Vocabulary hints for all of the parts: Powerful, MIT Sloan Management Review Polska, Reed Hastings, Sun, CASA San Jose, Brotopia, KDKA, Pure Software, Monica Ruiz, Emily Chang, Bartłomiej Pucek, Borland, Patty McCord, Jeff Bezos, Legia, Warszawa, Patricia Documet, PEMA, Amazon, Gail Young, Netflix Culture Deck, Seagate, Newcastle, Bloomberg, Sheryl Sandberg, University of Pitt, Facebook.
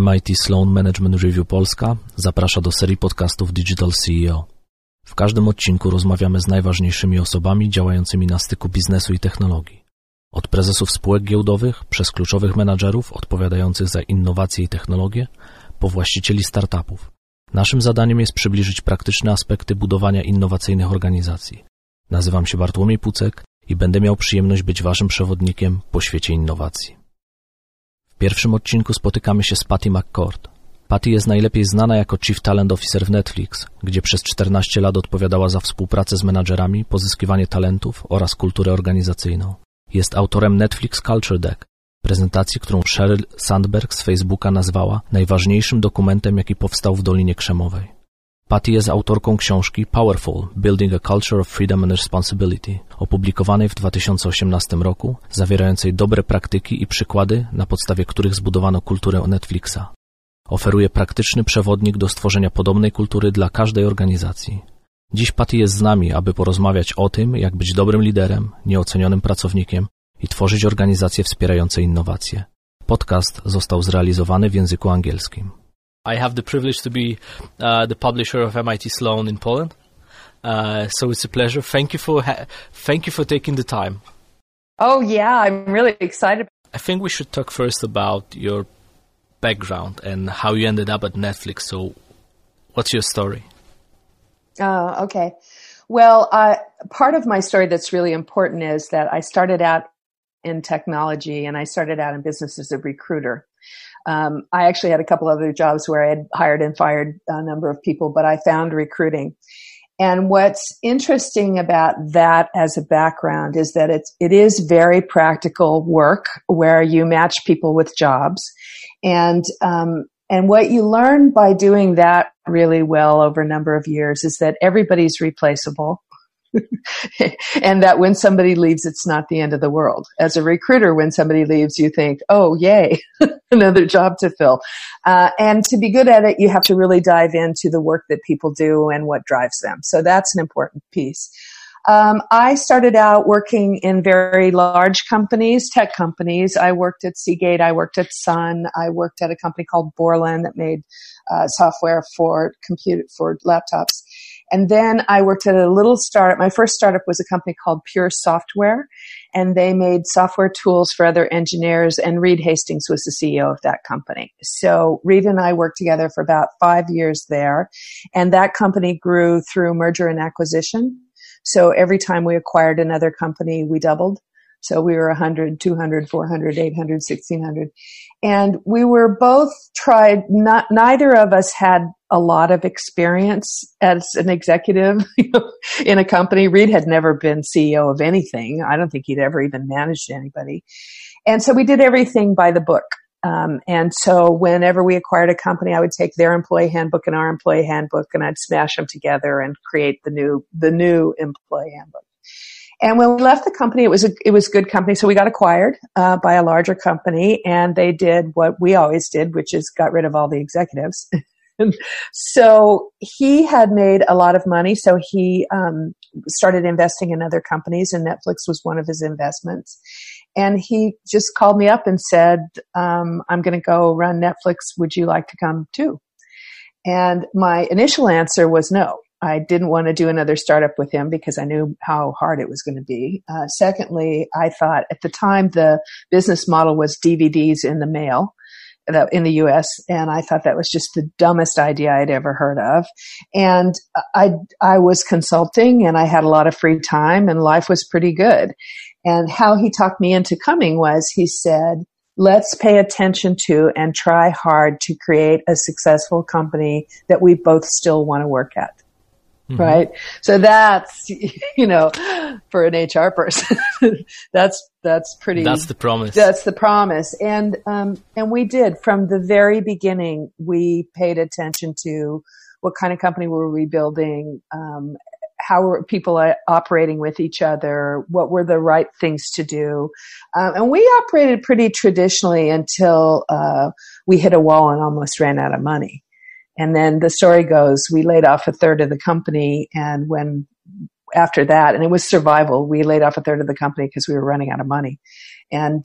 MIT Sloan Management Review Polska zaprasza do serii podcastów Digital CEO. W każdym odcinku rozmawiamy z najważniejszymi osobami działającymi na styku biznesu i technologii. Od prezesów spółek giełdowych, przez kluczowych menadżerów odpowiadających za innowacje i technologie, po właścicieli startupów. Naszym zadaniem jest przybliżyć praktyczne aspekty budowania innowacyjnych organizacji. Nazywam się Bartłomiej Pucek i będę miał przyjemność być Waszym przewodnikiem po świecie innowacji. W pierwszym odcinku spotykamy się z Patty McCord. Patty jest najlepiej znana jako Chief Talent Officer w Netflix, gdzie przez 14 lat odpowiadała za współpracę z menadżerami, pozyskiwanie talentów oraz kulturę organizacyjną. Jest autorem Netflix Culture Deck, prezentacji, którą Sheryl Sandberg z Facebooka nazwała najważniejszym dokumentem, jaki powstał w Dolinie Krzemowej. Patty jest autorką książki Powerful – Building a Culture of Freedom and Responsibility, opublikowanej w 2018 roku, zawierającej dobre praktyki i przykłady, na podstawie których zbudowano kulturę Netflixa. Oferuje praktyczny przewodnik do stworzenia podobnej kultury dla każdej organizacji. Dziś Patty jest z nami, aby porozmawiać o tym, jak być dobrym liderem, nieocenionym pracownikiem i tworzyć organizacje wspierające innowacje. Podcast został zrealizowany w języku angielskim. I have the privilege to be the publisher of MIT Sloan in Poland. So it's a pleasure. Thank you for taking the time. Oh yeah, I'm really excited. I think we should talk first about your background and how you ended up at Netflix. So what's your story? Okay. Well, part of my story that's really important is that I started out in technology and I started out in business as a recruiter. I actually had a couple other jobs where I had hired and fired a number of people, but I found recruiting. And what's interesting about that as a background is that it is very practical work where you match people with jobs. And what you learn by doing that really well over a number of years is that everybody's replaceable. And that when somebody leaves, it's not the end of the world. As a recruiter, when somebody leaves, you think, oh, yay, another job to fill. And to be good at it, you have to really dive into the work that people do and what drives them. So that's an important piece. I started out working in very large companies, tech companies. I worked at Seagate. I worked at Sun. I worked at a company called Borland that made software for laptops. And then I worked at a little startup. My first startup was a company called Pure Software, and they made software tools for other engineers, and Reed Hastings was the CEO of that company. So Reed and I worked together for about 5 years there, and that company grew through merger and acquisition. So every time we acquired another company, we doubled. So we were 100, 200, 400, 800, 1,600. And we were both neither of us had a lot of experience as an executive in a company. Reed had never been CEO of anything. I don't think he'd ever even managed anybody. And so we did everything by the book. And so whenever we acquired a company, I would take their employee handbook and our employee handbook and I'd smash them together and create the new employee handbook. And when we left the company, it was a good company. So we got acquired by a larger company, and they did what we always did, which is got rid of all the executives. So he had made a lot of money. So he started investing in other companies, and Netflix was one of his investments. And he just called me up and said, I'm going to go run Netflix. Would you like to come too? And my initial answer was no. I didn't want to do another startup with him because I knew how hard it was going to be. Secondly, I thought at the time the business model was DVDs in the mail in the US, and I thought that was just the dumbest idea I'd ever heard of. And I was consulting and I had a lot of free time and life was pretty good. And how he talked me into coming was he said, let's pay attention to and try hard to create a successful company that we both still want to work at. Right. So that's, for an HR person, that's the promise. That's the promise. And we did from the very beginning, we paid attention to what kind of company were we building, how were people operating with each other? What were the right things to do? And we operated pretty traditionally until, we hit a wall and almost ran out of money. And then the story goes, we laid off a third of the company. And after that, and it was survival, we laid off a third of the company because we were running out of money. And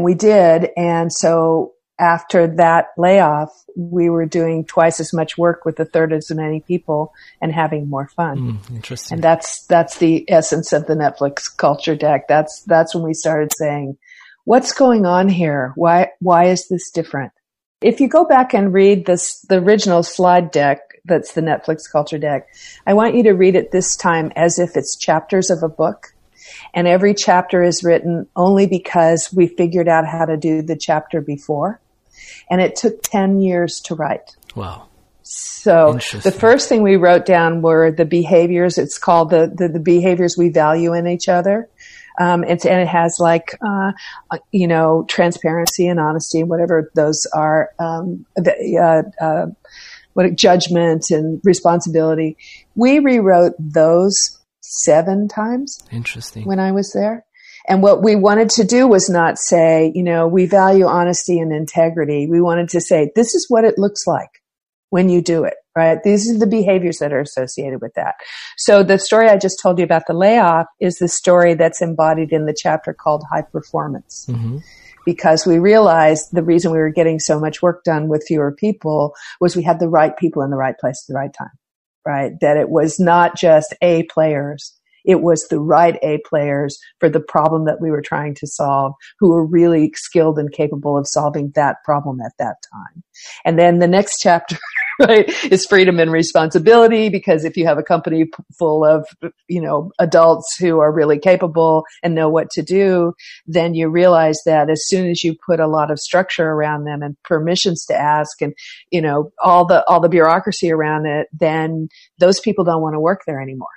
we did. And so after that layoff, we were doing twice as much work with a third as many people and having more fun. Interesting. And that's the essence of the Netflix Culture Deck. That's when we started saying, what's going on here? Why is this different? If you go back and read this, the original slide deck, that's the Netflix Culture Deck, I want you to read it this time as if it's chapters of a book. And every chapter is written only because we figured out how to do the chapter before. And it took 10 years to write. Wow. So the first thing we wrote down were the behaviors. It's called the behaviors we value in each other. And it has like, transparency and honesty and whatever those are, judgment and responsibility. We rewrote those 7 times. Interesting. When I was there. And what we wanted to do was not say, we value honesty and integrity. We wanted to say, this is what it looks like when you do it, right? These are the behaviors that are associated with that. So the story I just told you about the layoff is the story that's embodied in the chapter called High Performance. Mm-hmm. Because we realized the reason we were getting so much work done with fewer people was we had the right people in the right place at the right time, right? That it was not just A players. It was the right A players for the problem that we were trying to solve, who were really skilled and capable of solving that problem at that time. And then the next chapter, right, is freedom and responsibility, because if you have a company full of, adults who are really capable and know what to do, then you realize that as soon as you put a lot of structure around them and permissions to ask and, all the bureaucracy around it, then those people don't want to work there anymore.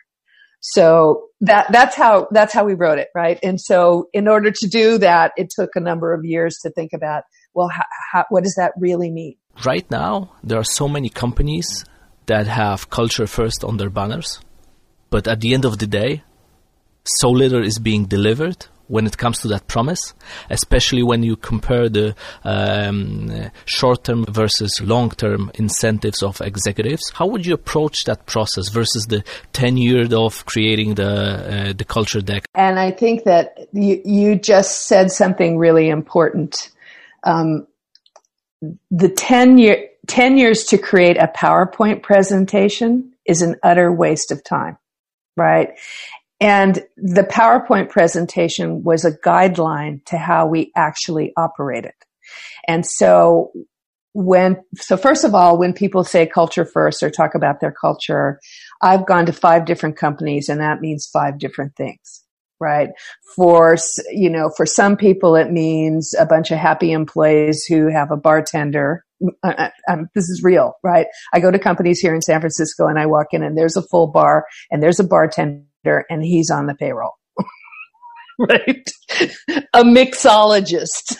So that's how we wrote it, right? And so in order to do that, it took a number of years to think about, what does that really mean? Right now, there are so many companies that have culture first on their banners, but at the end of the day, so little is being delivered when it comes to that promise, especially when you compare the short-term versus long-term incentives of executives. How would you approach that process versus the 10-year of creating the culture deck? And I think that you just said something really important. The 10 years to create a PowerPoint presentation is an utter waste of time, right? And the PowerPoint presentation was a guideline to how we actually operated. And so first of all, when people say culture first or talk about their culture, I've gone to 5 different companies, and that means 5 different things, right? For some people, it means a bunch of happy employees who have a bartender. This is real, right? I go to companies here in San Francisco, and I walk in, and there's a full bar, and there's a bartender, and he's on the payroll, right? A mixologist.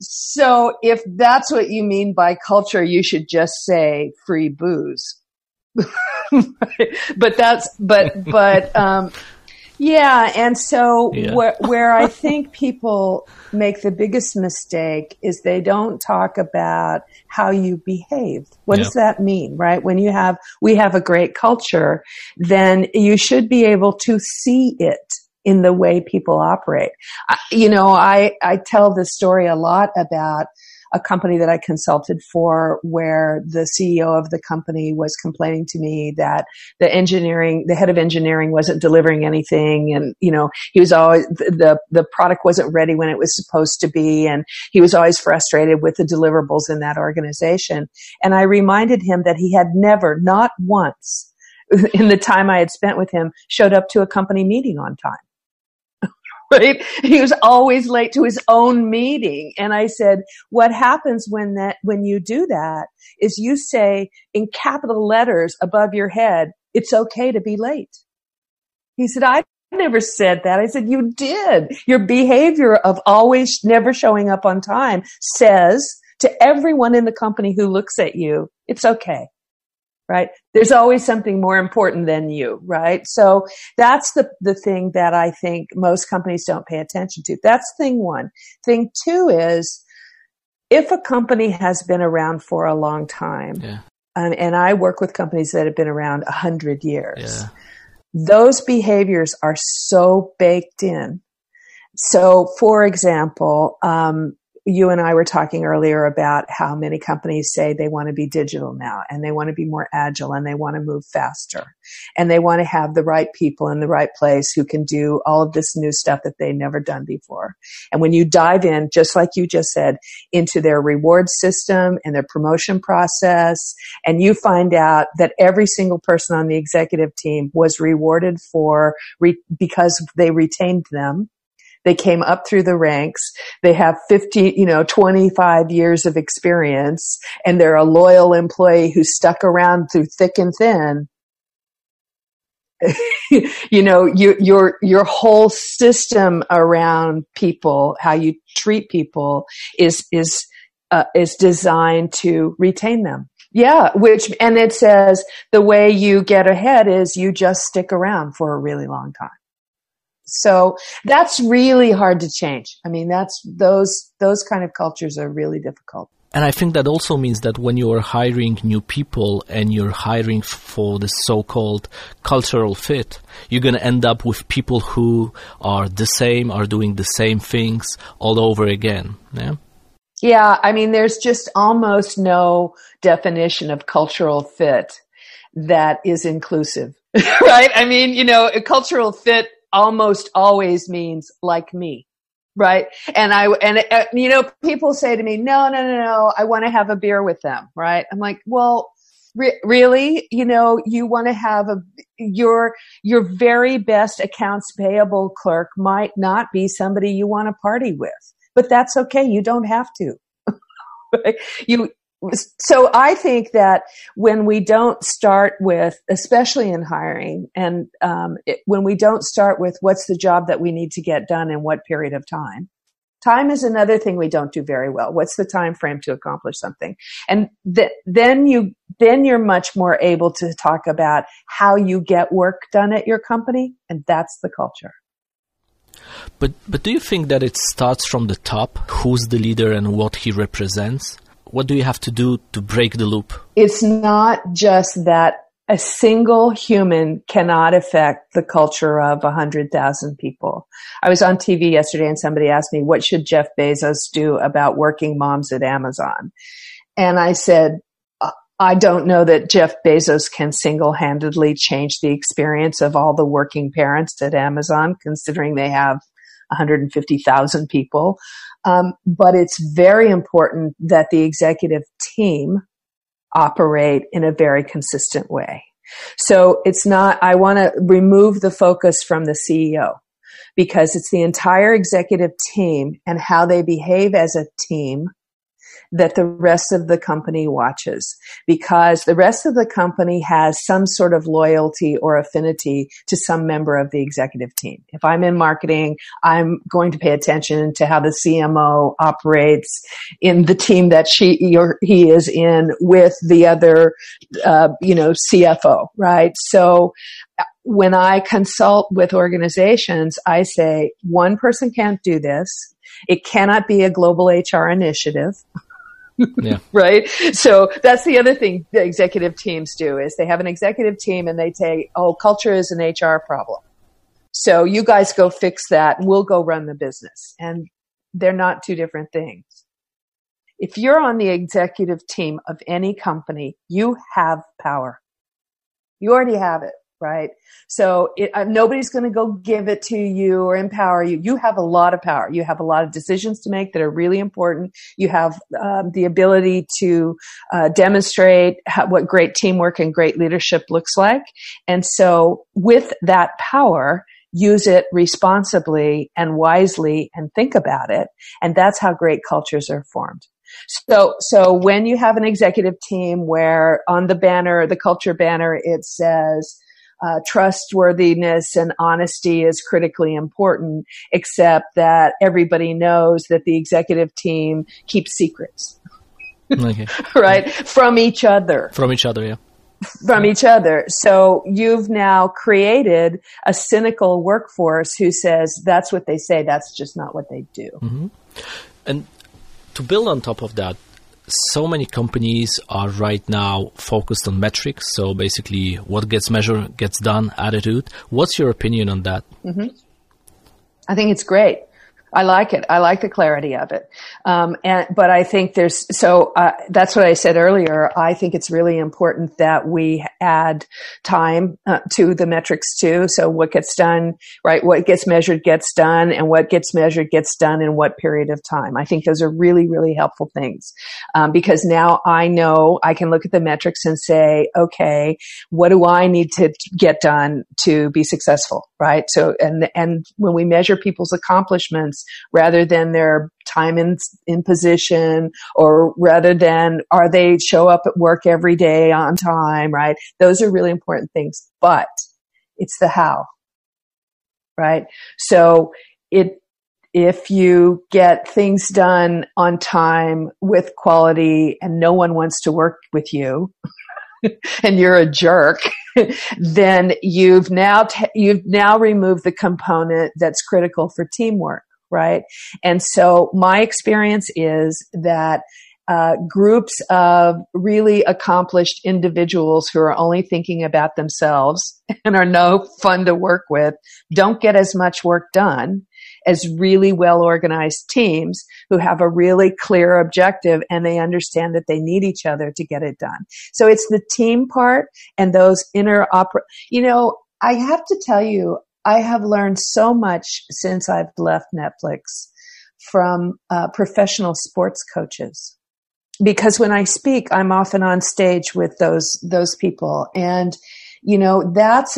So if that's what you mean by culture, you should just say free booze. Right? Where I think people make the biggest mistake is they don't talk about how you behave. What does that mean, right? When we have a great culture, then you should be able to see it in the way people operate. I tell this story a lot about a company that I consulted for, where the CEO of the company was complaining to me that the head of engineering wasn't delivering anything. And, he was always, the product wasn't ready when it was supposed to be. And he was always frustrated with the deliverables in that organization. And I reminded him that he had never, not once in the time I had spent with him, showed up to a company meeting on time. Right? He was always late to his own meeting. And I said, what happens when you do that is you say in capital letters above your head, it's okay to be late. He said, I never said that. I said, you did. Your behavior of always never showing up on time says to everyone in the company who looks at you, it's okay. Right? There's always something more important than you, right? So that's the thing that I think most companies don't pay attention to. That's thing one. Thing two is, if a company has been around for a long time, and I work with companies that have been around 100 years, those behaviors are so baked in. So, for example, you and I were talking earlier about how many companies say they want to be digital now, and they want to be more agile, and they want to move faster, and they want to have the right people in the right place who can do all of this new stuff that they've never done before. And when you dive in, just like you just said, into their reward system and their promotion process, and you find out that every single person on the executive team was rewarded for because they retained them. They came up through the ranks. They have 25 years of experience, and they're a loyal employee who stuck around through thick and thin. Your whole system around people, how you treat people is designed to retain them. Yeah. And it says the way you get ahead is you just stick around for a really long time. So that's really hard to change. I mean, those kind of cultures are really difficult. And I think that also means that when you are hiring new people and you're hiring for the so-called cultural fit, you're going to end up with people who are the same, are doing the same things all over again. Yeah. Yeah. I mean, there's just almost no definition of cultural fit that is inclusive, right? I mean, a cultural fit almost always means like me, right? And people say to me, no, I want to have a beer with them, right? I'm like, well, really? You want to have your very best accounts payable clerk might not be somebody you want to party with, but that's okay. You don't have to. Right? So I think that when we don't start with, especially in hiring, and when we don't start with what's the job that we need to get done in what period of time, time is another thing we don't do very well. What's the time frame to accomplish something? And then you're much more able to talk about how you get work done at your company, and that's the culture. But do you think that it starts from the top, who's the leader and what he represents? What do you have to do to break the loop? It's not just that a single human cannot affect the culture of 100,000 people. I was on TV yesterday and somebody asked me, what should Jeff Bezos do about working moms at Amazon? And I said, I don't know that Jeff Bezos can single-handedly change the experience of all the working parents at Amazon, considering they have 150,000 people. But it's very important that the executive team operate in a very consistent way. So I want to remove the focus from the CEO, because it's the entire executive team and how they behave as a team that the rest of the company watches, because the rest of the company has some sort of loyalty or affinity to some member of the executive team. If I'm in marketing, I'm going to pay attention to how the CMO operates in the team that he is in with the other, CFO, right? So when I consult with organizations, I say one person can't do this. It cannot be a global HR initiative. Yeah. Right? So that's the other thing the executive teams do is they have an executive team and they say, culture is an HR problem. So you guys go fix that and we'll go run the business. And they're not two different things. If you're on the executive team of any company, you have power. You already have it, right? So nobody's going to go give it to you or empower you. You have a lot of power. You have a lot of decisions to make that are really important. You have the ability to demonstrate what great teamwork and great leadership looks like. And so with that power, use it responsibly and wisely and think about it. And that's how great cultures are formed. So when you have an executive team where on the banner, the culture banner, it says, trustworthiness and honesty is critically important, except that everybody knows that the executive team keeps secrets, okay. Right? Yeah. From each other, yeah. From each other. So you've now created a cynical workforce who says, that's what they say, that's just not what they do. Mm-hmm. And to build on top of that, so many companies are right now focused on metrics. So basically, what gets measured gets done attitude. What's your opinion on that? Mm-hmm. I think it's great. I like it. I like the clarity of it. But I think that's what I said earlier. I think it's really important that we add time to the metrics too. So what gets done, right? What gets measured gets done, and what gets measured gets done in what period of time. I think those are really, really helpful things. Because now I know I can look at the metrics and say, okay, what do I need to get done to be successful? Right? So, and when we measure people's accomplishments, rather than their time in position, or rather than are they show up at work every day on time, right? Those are really important things, but it's the how, right? So if you get things done on time with quality and no one wants to work with you and you're a jerk, then you've now removed the component that's critical for teamwork. Right? And so my experience is that groups of really accomplished individuals who are only thinking about themselves and are no fun to work with don't get as much work done as really well-organized teams who have a really clear objective and they understand that they need each other to get it done. So it's the team part and those I have to tell you, I have learned so much since I've left Netflix from professional sports coaches, because when I speak, I'm often on stage with those people. And, these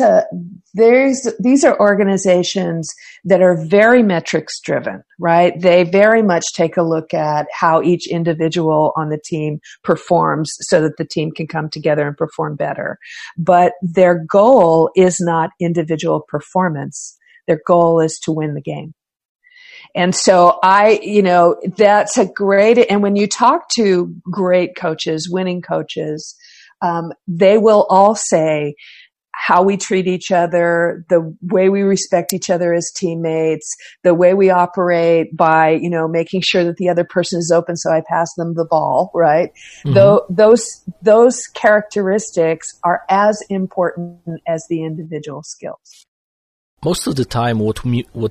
are organizations that are very metrics driven, right? They very much take a look at how each individual on the team performs so that the team can come together and perform better. But their goal is not individual performance. Their goal is to win the game. And so that's a great, and when you talk to great coaches, winning coaches, they will all say how we treat each other, the way we respect each other as teammates, the way we operate by, making sure that the other person is open so I pass them the ball, right? Mm-hmm. Those characteristics are as important as the individual skills. Most of the time what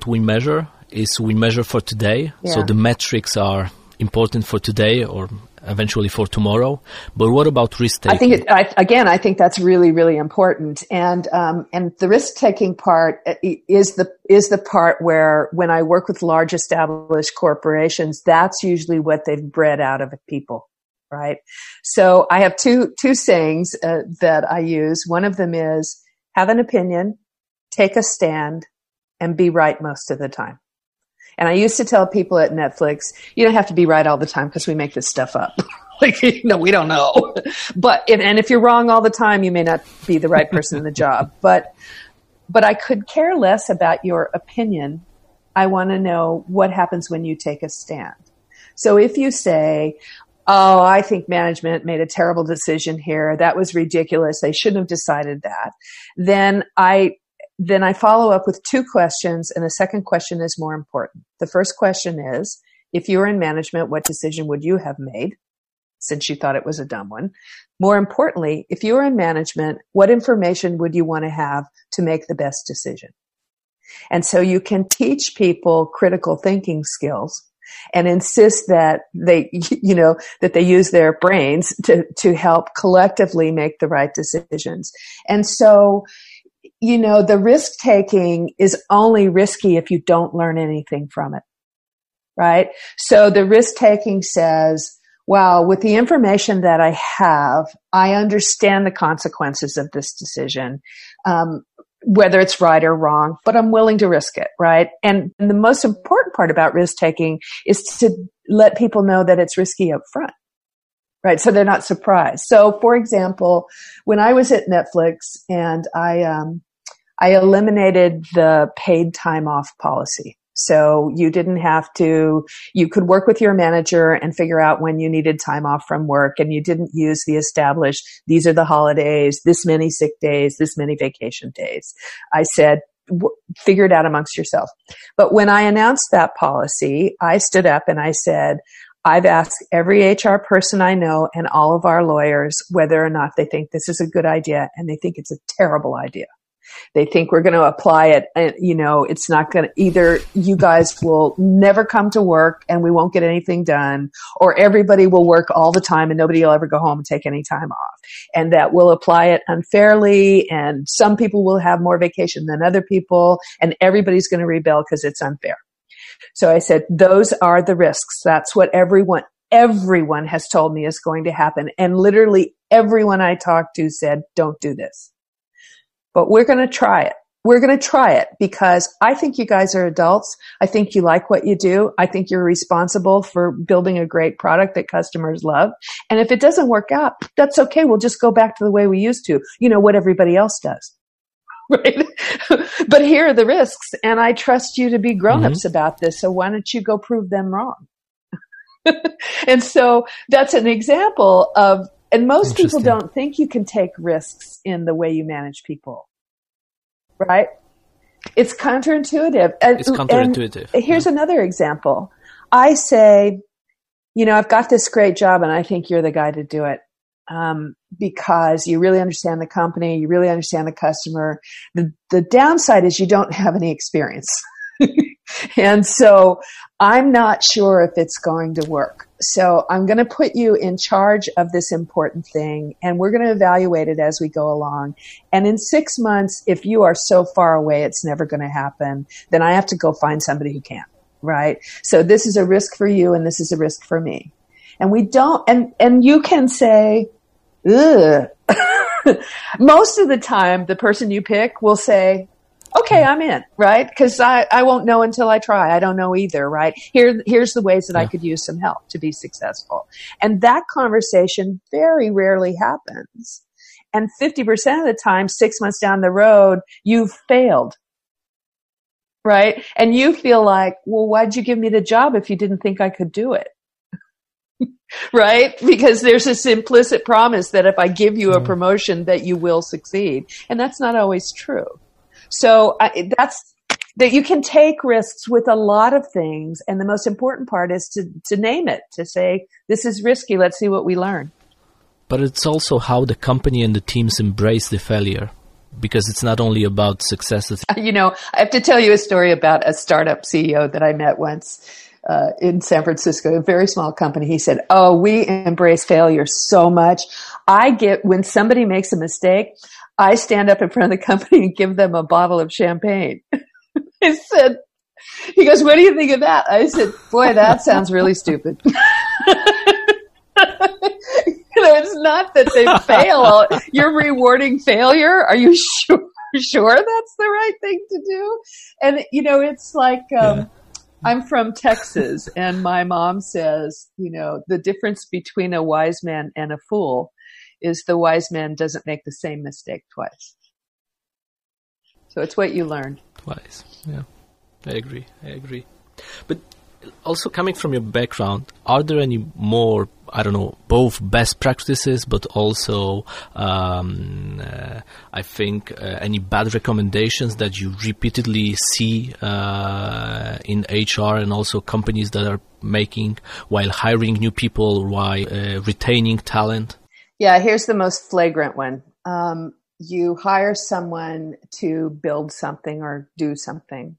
we measure is we measure for today. Yeah. So the metrics are important for today or eventually for tomorrow, but what about risk taking? I think that's really, really important. And the risk taking part is the part where when I work with large established corporations, that's usually what they've bred out of people, right? So I have two sayings that I use. One of them is have an opinion, take a stand, and be right most of the time. And I used to tell people at Netflix, you don't have to be right all the time because we make this stuff up. We don't know. But if you're wrong all the time, you may not be the right person in the job. But I could care less about your opinion. I want to know what happens when you take a stand. So if you say, oh, I think management made a terrible decision here. That was ridiculous. They shouldn't have decided that. Then I follow up with two questions, and the second question is more important. The first question is, if you were in management, what decision would you have made, since you thought it was a dumb one? More importantly, if you were in management, what information would you want to have to make the best decision? And so you can teach people critical thinking skills and insist that they use their brains to help collectively make the right decisions. And so the risk taking is only risky if you don't learn anything from it, right? So the risk taking says, wow, with the information that I have, I understand the consequences of this decision, whether it's right or wrong, but I'm willing to risk it, right? And the most important part about risk taking is to let people know that it's risky up front. Right, so they're not surprised. So, for example, when I was at Netflix and I eliminated the paid time off policy. So you didn't have to, you could work with your manager and figure out when you needed time off from work, and you didn't use the established, these are the holidays, this many sick days, this many vacation days. I said, figure it out amongst yourself. But when I announced that policy, I stood up and I said, I've asked every HR person I know and all of our lawyers whether or not they think this is a good idea, and they think it's a terrible idea. They think we're going to apply it. And, you know, it's not going to either. You guys will never come to work and we won't get anything done, or everybody will work all the time and nobody will ever go home and take any time off. And that will apply it unfairly. And some people will have more vacation than other people, and everybody's going to rebel because it's unfair. So I said, those are the risks. That's what everyone has told me is going to happen. And literally everyone I talked to said, don't do this. But we're going to try it. We're going to try it because I think you guys are adults. I think you like what you do. I think you're responsible for building a great product that customers love. And if it doesn't work out, that's okay. We'll just go back to the way we used to, you know, what everybody else does. Right? But here are the risks, and I trust you to be grown-ups about this, so why don't you go prove them wrong? And so that's an example of, and most people don't think you can take risks in the way you manage people, right? It's counterintuitive. And here's another example. I say, you know, I've got this great job, and I think you're the guy to do it. Because you really understand the company, you really understand the customer. The downside is you don't have any experience. And so I'm not sure if it's going to work. So I'm going to put you in charge of this important thing, and we're going to evaluate it as we go along. And in 6 months, if you are so far away, it's never going to happen, then I have to go find somebody who can, right? So this is a risk for you, and this is a risk for me. And we don't, and you can say, ugh. Most of the time, the person you pick will say, okay, I'm in, right? Because I won't know until I try. I don't know either, right? Here's the ways that I could use some help to be successful. And that conversation very rarely happens. And 50% of the time, 6 months down the road, you've failed, right? And you feel like, well, why'd you give me the job if you didn't think I could do it? Right? Because there's this implicit promise that if I give you a promotion that you will succeed. And that's not always true. So that you can take risks with a lot of things. And the most important part is to name it, to say, this is risky. Let's see what we learn. But it's also how the company and the teams embrace the failure, because it's not only about successes. You know, I have to tell you a story about a startup CEO that I met once. In San Francisco, a very small company. He said, oh, we embrace failure so much. When somebody makes a mistake, I stand up in front of the company and give them a bottle of champagne. I said, he goes, what do you think of that? I said, boy, that sounds really stupid. You know, it's not that they fail. You're rewarding failure. Are you sure that's the right thing to do? And, you know, it's like, I'm from Texas, and my mom says, you know, the difference between a wise man and a fool is the wise man doesn't make the same mistake twice. So it's what you learn. Twice, yeah. I agree. But also, coming from your background, are there any more, I don't know, both best practices, but also, I think, any bad recommendations that you repeatedly see in HR and also companies that are making while hiring new people, while retaining talent? Yeah, here's the most flagrant one. You hire someone to build something or do something.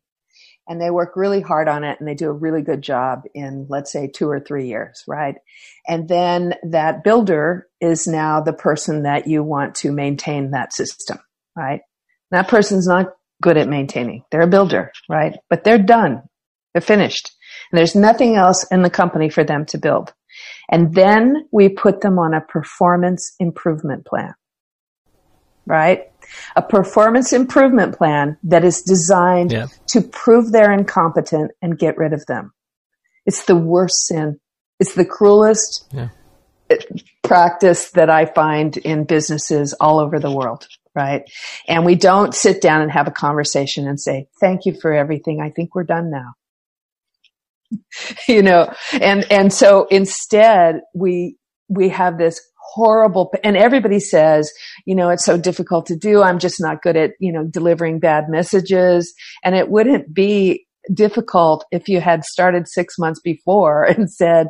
And they work really hard on it, and they do a really good job in, let's say, 2 or 3 years, right? And then that builder is now the person that you want to maintain that system, right? That person's not good at maintaining. They're a builder, right? But they're done. They're finished. And there's nothing else in the company for them to build. And then we put them on a performance improvement plan, right? A performance improvement plan that is designed to prove they're incompetent and get rid of them. It's the worst sin. It's the cruelest practice that I find in businesses all over the world, right? And we don't sit down and have a conversation and say, thank you for everything. I think we're done now. You know, and so instead we have this horrible, and everybody says, you know, it's so difficult to do. I'm just not good at, you know, delivering bad messages. And it wouldn't be difficult if you had started 6 months before and said,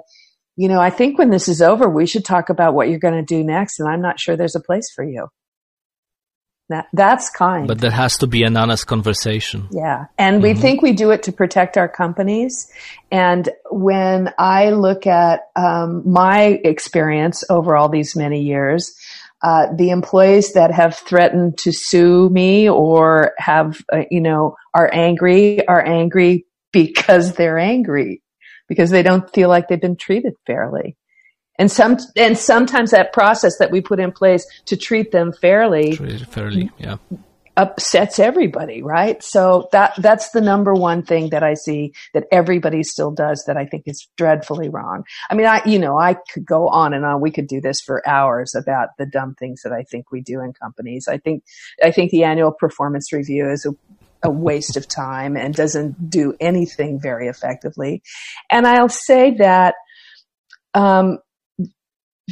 you know, I think when this is over, we should talk about what you're going to do next. And I'm not sure there's a place for you. That's kind. But that has to be an honest conversation. Yeah. And we think we do it to protect our companies. And when I look at my experience over all these many years, the employees that have threatened to sue me or have, are angry because they're angry, because they don't feel like they've been treated fairly. And sometimes that process that we put in place to treat them fairly, yeah, upsets everybody, right? So that's the number one thing that I see that everybody still does that I think is dreadfully wrong. I mean, I could go on and on. We could do this for hours about the dumb things that I think we do in companies. I think the annual performance review is a waste of time and doesn't do anything very effectively. And I'll say that,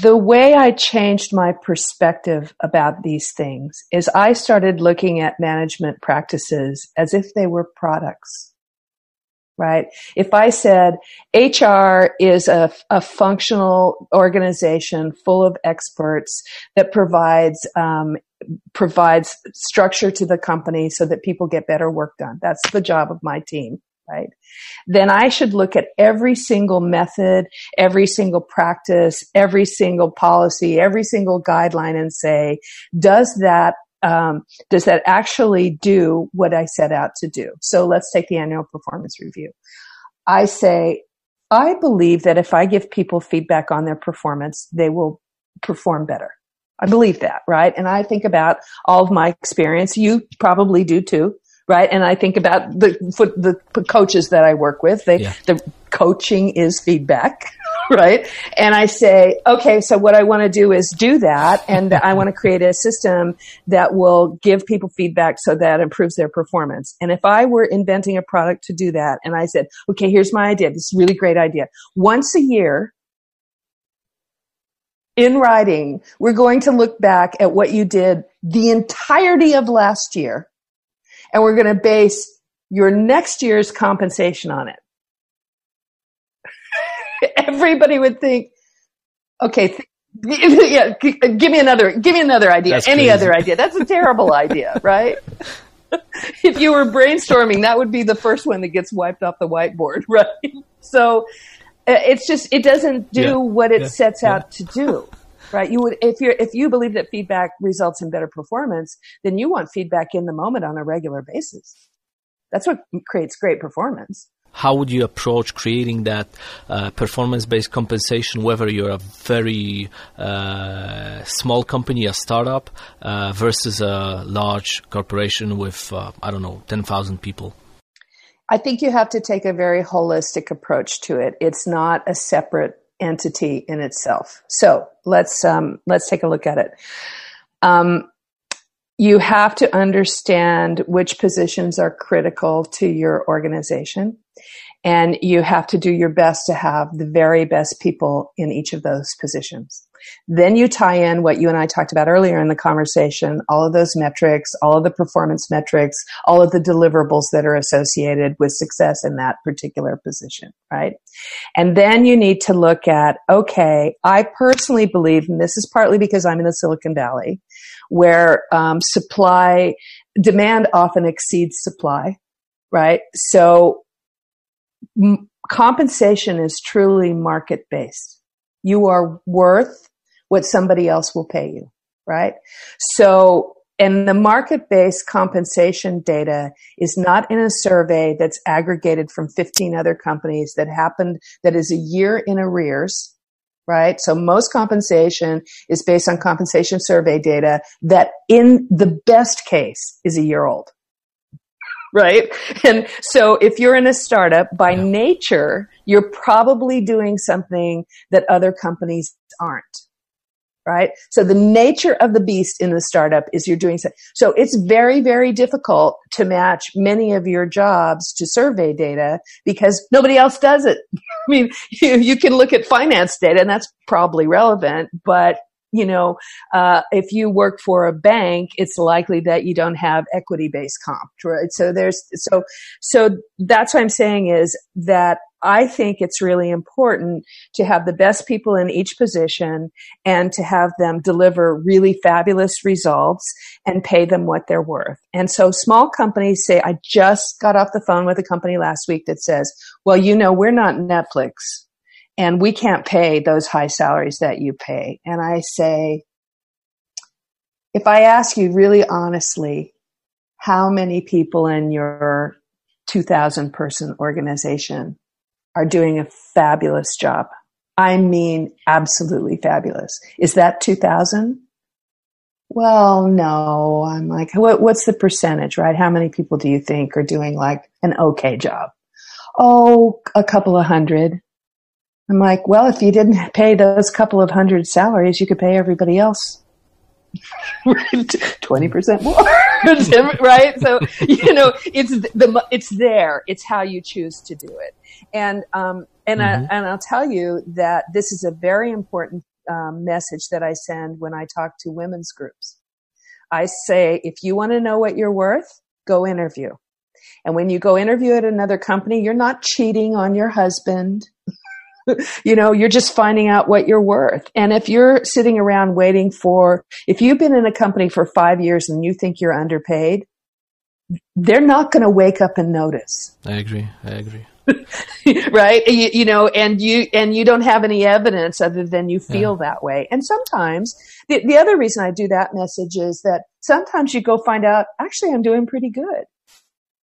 the way I changed my perspective about these things is I started looking at management practices as if they were products, right? If I said HR is a functional organization full of experts that provides structure to the company so that people get better work done, that's the job of my team, right? Then I should look at every single method, every single practice, every single policy, every single guideline and say, does that actually do what I set out to do? So let's take the annual performance review. I say, I believe that if I give people feedback on their performance, they will perform better. I believe that, right? And I think about all of my experience. You probably do too. Right, and I think about the coaches that I work with. The coaching is feedback, right? And I say, okay, so what I want to do is do that, and I want to create a system that will give people feedback so that improves their performance. And if I were inventing a product to do that, and I said, okay, here's my idea, this really great idea. Once a year, in writing, we're going to look back at what you did the entirety of last year. And we're going to base your next year's compensation on it. Everybody would think, okay, give me another idea. That's any crazy. Other idea. That's a terrible idea, right? If you were brainstorming, that would be the first one that gets wiped off the whiteboard, right? So it's just, it doesn't do what it sets out to do. Right. You would, if you believe that feedback results in better performance, then you want feedback in the moment on a regular basis. That's what creates great performance. How would you approach creating that performance-based compensation, whether you're a very small company, a startup, versus a large corporation with, 10,000 people? I think you have to take a very holistic approach to it. It's not a separate entity in itself. So let's take a look at it. You have to understand which positions are critical to your organization, and you have to do your best to have the very best people in each of those positions. Then you tie in what you and I talked about earlier in the conversation, all of those metrics, all of the performance metrics, all of the deliverables that are associated with success in that particular position, right? And then you need to look at, okay, I personally believe, and this is partly because I'm in the Silicon Valley, where demand often exceeds supply, right? So compensation is truly market-based. You are worth what somebody else will pay you, right? So, and the market-based compensation data is not in a survey that's aggregated from 15 other companies that is a year in arrears, right? So most compensation is based on compensation survey data that in the best case is a year old, right? And so if you're in a startup, by nature, you're probably doing something that other companies aren't, right? So the nature of the beast in the startup is you're doing something. So it's very, very difficult to match many of your jobs to survey data because nobody else does it. I mean, you can look at finance data and that's probably relevant, but if you work for a bank, it's likely that you don't have equity-based comp, right? So that's what I'm saying is that I think it's really important to have the best people in each position and to have them deliver really fabulous results and pay them what they're worth. And so small companies say, I just got off the phone with a company last week that says, well, you know, we're not Netflix and we can't pay those high salaries that you pay. And I say, if I ask you really honestly, how many people in your 2,000 person organization are doing a fabulous job? I mean, absolutely fabulous. Is that 2,000? Well, no. I'm like, what's the percentage, right? How many people do you think are doing like an okay job? Oh, a couple of hundred. I'm like, well, if you didn't pay those couple of hundred salaries, you could pay everybody else 20% more, right? So, you know, it's there. It's how you choose to do it. And I'll tell you that this is a very important message that I send when I talk to women's groups. I say, if you want to know what you're worth, go interview. And when you go interview at another company, you're not cheating on your husband. You know, you're just finding out what you're worth. And if you're sitting around waiting for, if you've been in a company for 5 years and you think you're underpaid, they're not going to wake up and notice. I agree. Right? You know, and you don't have any evidence other than you feel that way. And sometimes the other reason I do that message is that sometimes you go find out, actually, I'm doing pretty good.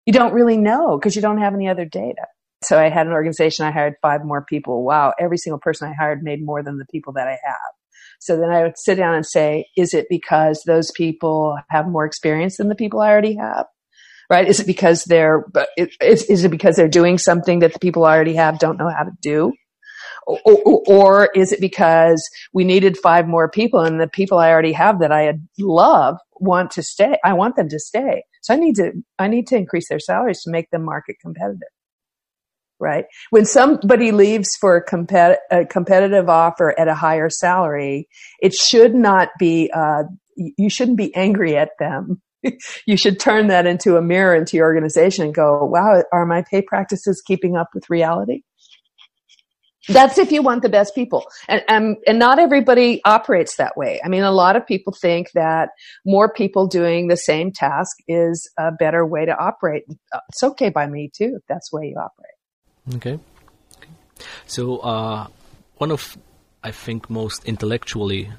You don't really know because you don't have any other data. So I had an organization, I hired 5 more people. Wow, every single person I hired made more than the people that I have. So then I would sit down and say, is it because those people have more experience than the people I already have? Right? Is it because they're doing something that the people I already have don't know how to do? Or is it because we needed 5 more people and the people I already have that I love want to stay? I want them to stay. So I need to increase their salaries to make them market competitive. Right? When somebody leaves for a competitive offer at a higher salary, it should not be, you shouldn't be angry at them. You should turn that into a mirror into your organization and go, wow, are my pay practices keeping up with reality? That's if you want the best people. And not everybody operates that way. I mean, a lot of people think that more people doing the same task is a better way to operate. It's okay by me too, if that's the way you operate. Okay. So one of, I think, most intellectually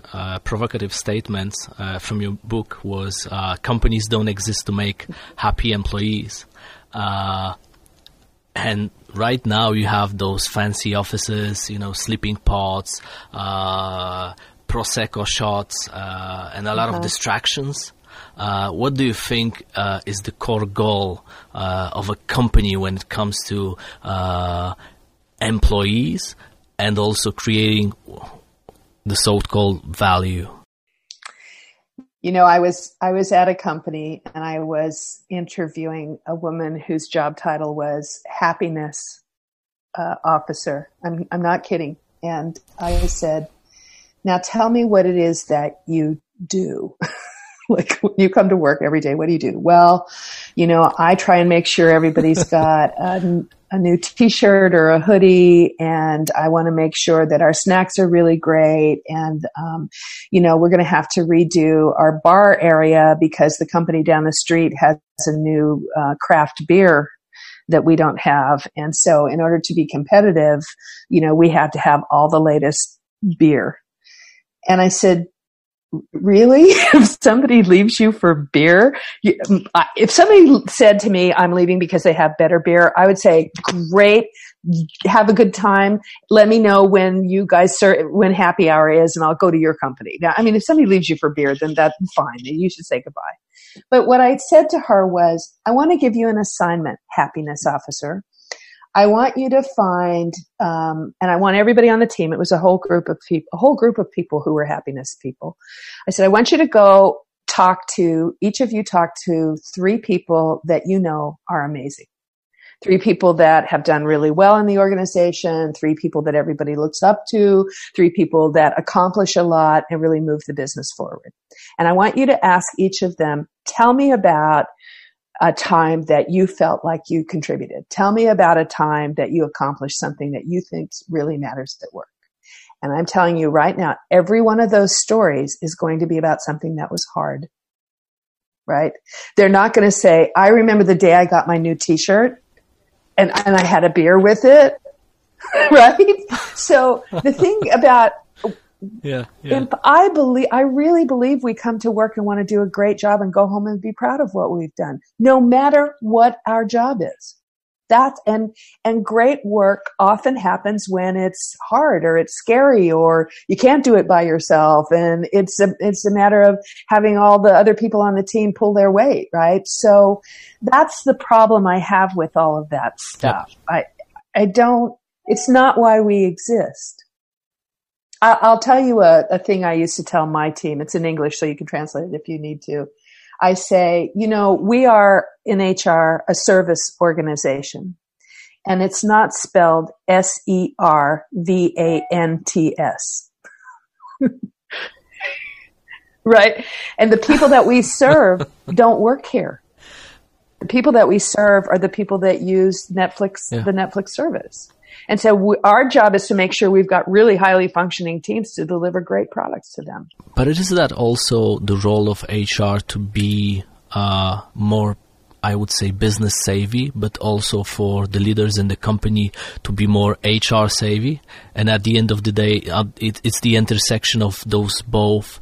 provocative statements from your book was companies don't exist to make happy employees. And right now you have those fancy offices, you know, sleeping pods, Prosecco shots, and a lot of distractions. What do you think is the core goal of a company when it comes to employees and also creating the so-called value? You know, I was at a company and I was interviewing a woman whose job title was happiness officer. I'm not kidding. And I said, "Now tell me what it is that you do." Like, when you come to work every day, what do you do? Well, you know, I try and make sure everybody's got a new T-shirt or a hoodie, and I want to make sure that our snacks are really great. And, you know, we're going to have to redo our bar area because the company down the street has a new craft beer that we don't have. And so in order to be competitive, you know, we have to have all the latest beer. And I said, really? If somebody leaves you for beer, if somebody said to me, I'm leaving because they have better beer, I would say, great, have a good time. Let me know when you guys when happy hour is and I'll go to your company. Now, I mean, if somebody leaves you for beer, then that's fine. You should say goodbye. But what I said to her was, I want to give you an assignment, happiness officer. I want you to find, and I want everybody on the team. It was a whole group of people who were happiness people. I said, I want you to go talk to 3 people that you know are amazing. 3 people that have done really well in the organization, 3 people that everybody looks up to, 3 people that accomplish a lot and really move the business forward. And I want you to ask each of them, tell me about a time that you felt like you contributed. Tell me about a time that you accomplished something that you think really matters at work. And I'm telling you right now, every one of those stories is going to be about something that was hard, right? They're not going to say, I remember the day I got my new t-shirt and I had a beer with it, right? So the thing about I really believe we come to work and want to do a great job and go home and be proud of what we've done, no matter what our job is. And great work often happens when it's hard or it's scary or you can't do it by yourself. And it's a matter of having all the other people on the team pull their weight, right? So that's the problem I have with all of that stuff. Yeah. It's not why we exist. I'll tell you a thing I used to tell my team. It's in English, so you can translate it if you need to. I say, you know, we are in HR a service organization, and it's not spelled SERVANTS. Right? And the people that we serve don't work here. The people that we serve are the people that use Netflix, the Netflix service. And so our job is to make sure we've got really highly functioning teams to deliver great products to them. But is that also the role of HR to be more, I would say, business savvy, but also for the leaders in the company to be more HR savvy? And at the end of the day, it's the intersection of those both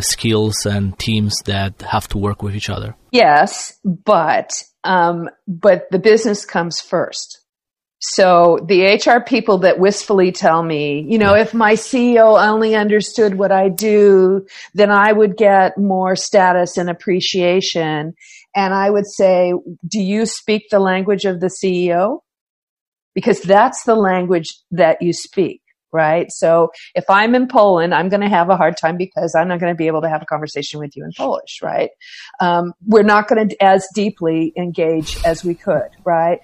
skills and teams that have to work with each other. Yes, but the business comes first. So the HR people that wistfully tell me, you know, if my CEO only understood what I do, then I would get more status and appreciation. And I would say, do you speak the language of the CEO? Because that's the language that you speak, right? So if I'm in Poland, I'm going to have a hard time because I'm not going to be able to have a conversation with you in Polish, right? We're not going to as deeply engage as we could, right?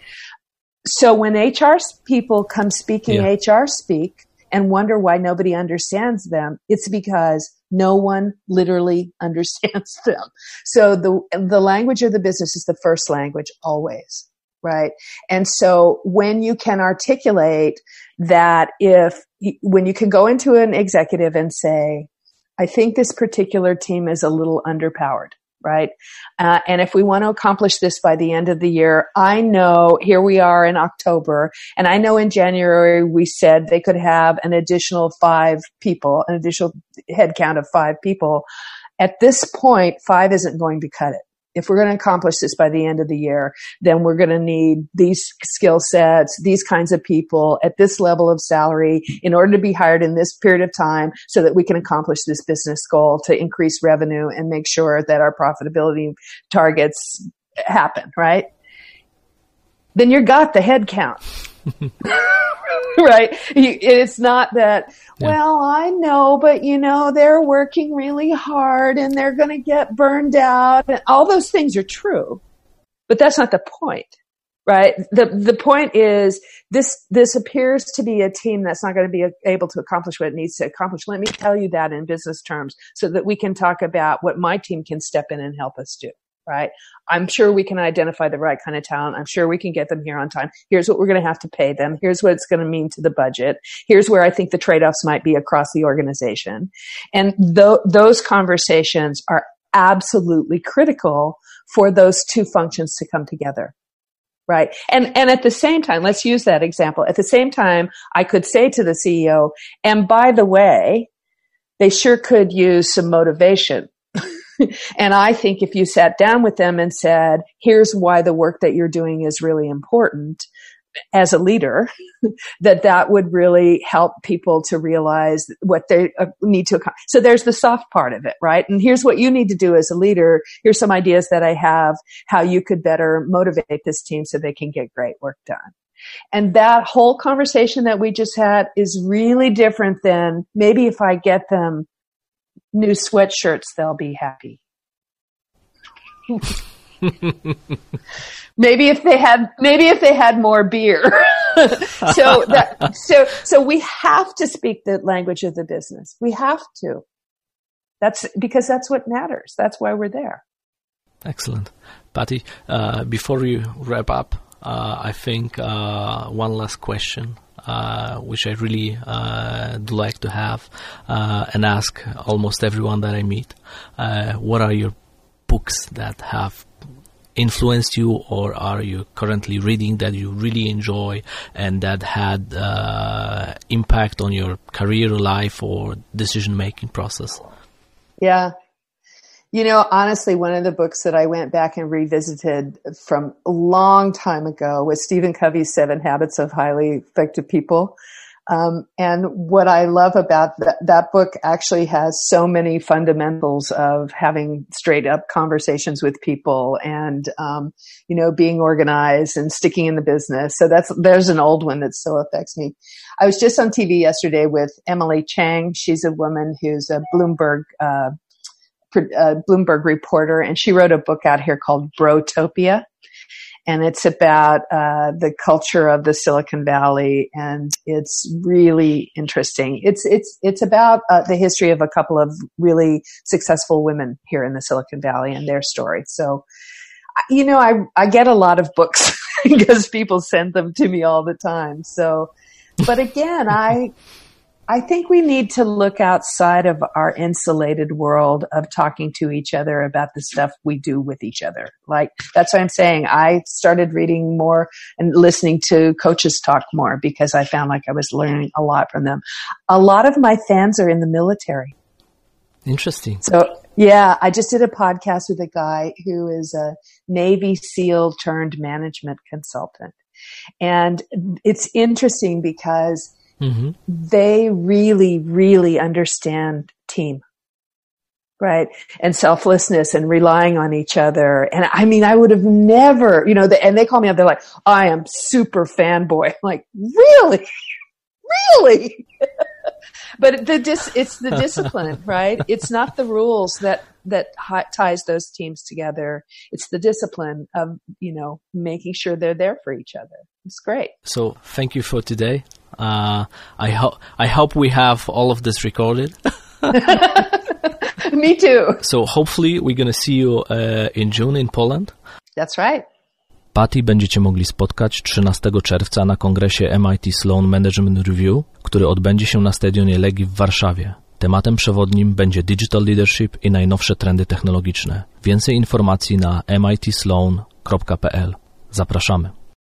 So when HR people come speaking HR speak and wonder why nobody understands them, it's because no one literally understands them. So the language of the business is the first language always, right? And so when you can articulate that, when you can go into an executive and say, I think this particular team is a little underpowered. Right? And if we want to accomplish this by the end of the year, I know here we are in October, and I know in January we said they could have an additional headcount of 5 people. At this point, 5 isn't going to cut it. If we're going to accomplish this by the end of the year, then we're going to need these skill sets, these kinds of people at this level of salary in order to be hired in this period of time so that we can accomplish this business goal to increase revenue and make sure that our profitability targets happen, right? Then you got the head count. Right? It's not that, well, I know, but you know, they're working really hard and they're going to get burned out. And all those things are true, but that's not the point, right? The point is this appears to be a team that's not going to be able to accomplish what it needs to accomplish. Let me tell you that in business terms so that we can talk about what my team can step in and help us do. Right? I'm sure we can identify the right kind of talent. I'm sure we can get them here on time. Here's what we're going to have to pay them. Here's what it's going to mean to the budget. Here's where I think the trade-offs might be across the organization. And those conversations are absolutely critical for those two functions to come together. Right? And at the same time, let's use that example. At the same time, I could say to the CEO, and by the way, they sure could use some motivation. And I think if you sat down with them and said, here's why the work that you're doing is really important as a leader, that would really help people to realize what they need to accomplish. So there's the soft part of it, right? And here's what you need to do as a leader. Here's some ideas that I have, how you could better motivate this team so they can get great work done. And that whole conversation that we just had is really different than maybe if I get them new sweatshirts, they'll be happy. maybe if they had more beer. So we have to speak the language of the business. We have to. That's because that's what matters. That's why we're there. Excellent. Patty, before you wrap up, I think one last question, which I really do like to have and ask almost everyone that I meet. What are your books that have influenced you, or are you currently reading that you really enjoy and that had impact on your career, life, or decision-making process? Yeah. You know, honestly, one of the books that I went back and revisited from a long time ago was Stephen Covey's 7 Habits of Highly Effective People. And what I love about that book actually has so many fundamentals of having straight up conversations with people and, you know, being organized and sticking in the business. So there's an old one that still affects me. I was just on TV yesterday with Emily Chang. She's a woman who's a Bloomberg reporter, and she wrote a book out here called Brotopia. And it's about the culture of the Silicon Valley, and it's really interesting. It's about the history of a couple of really successful women here in the Silicon Valley and their story. So, you know, I get a lot of books because people send them to me all the time. So, but again, I think we need to look outside of our insulated world of talking to each other about the stuff we do with each other. Like, that's what I'm saying. I started reading more and listening to coaches talk more because I found like I was learning a lot from them. A lot of my fans are in the military. Interesting. So, yeah, I just did a podcast with a guy who is a Navy SEAL turned management consultant. And it's interesting because mm-hmm. they really, really understand team, right? And selflessness and relying on each other. And I mean, I would have never, you know, and they call me up, they're like, I am super fanboy. I'm like, really? Really? But it's the discipline, right? It's not the rules that ties those teams together. It's the discipline of, you know, making sure they're there for each other. It's great. So thank you for today. I hope we have all of this recorded. Me too. So hopefully we're going to see you in June in Poland. That's right. Patty będziecie mogli spotkać 13 czerwca na kongresie MIT Sloan Management Review, który odbędzie się na Stadionie Legii w Warszawie. Tematem przewodnim będzie digital leadership i najnowsze trendy technologiczne. Więcej informacji na mitsloan.pl. Zapraszamy.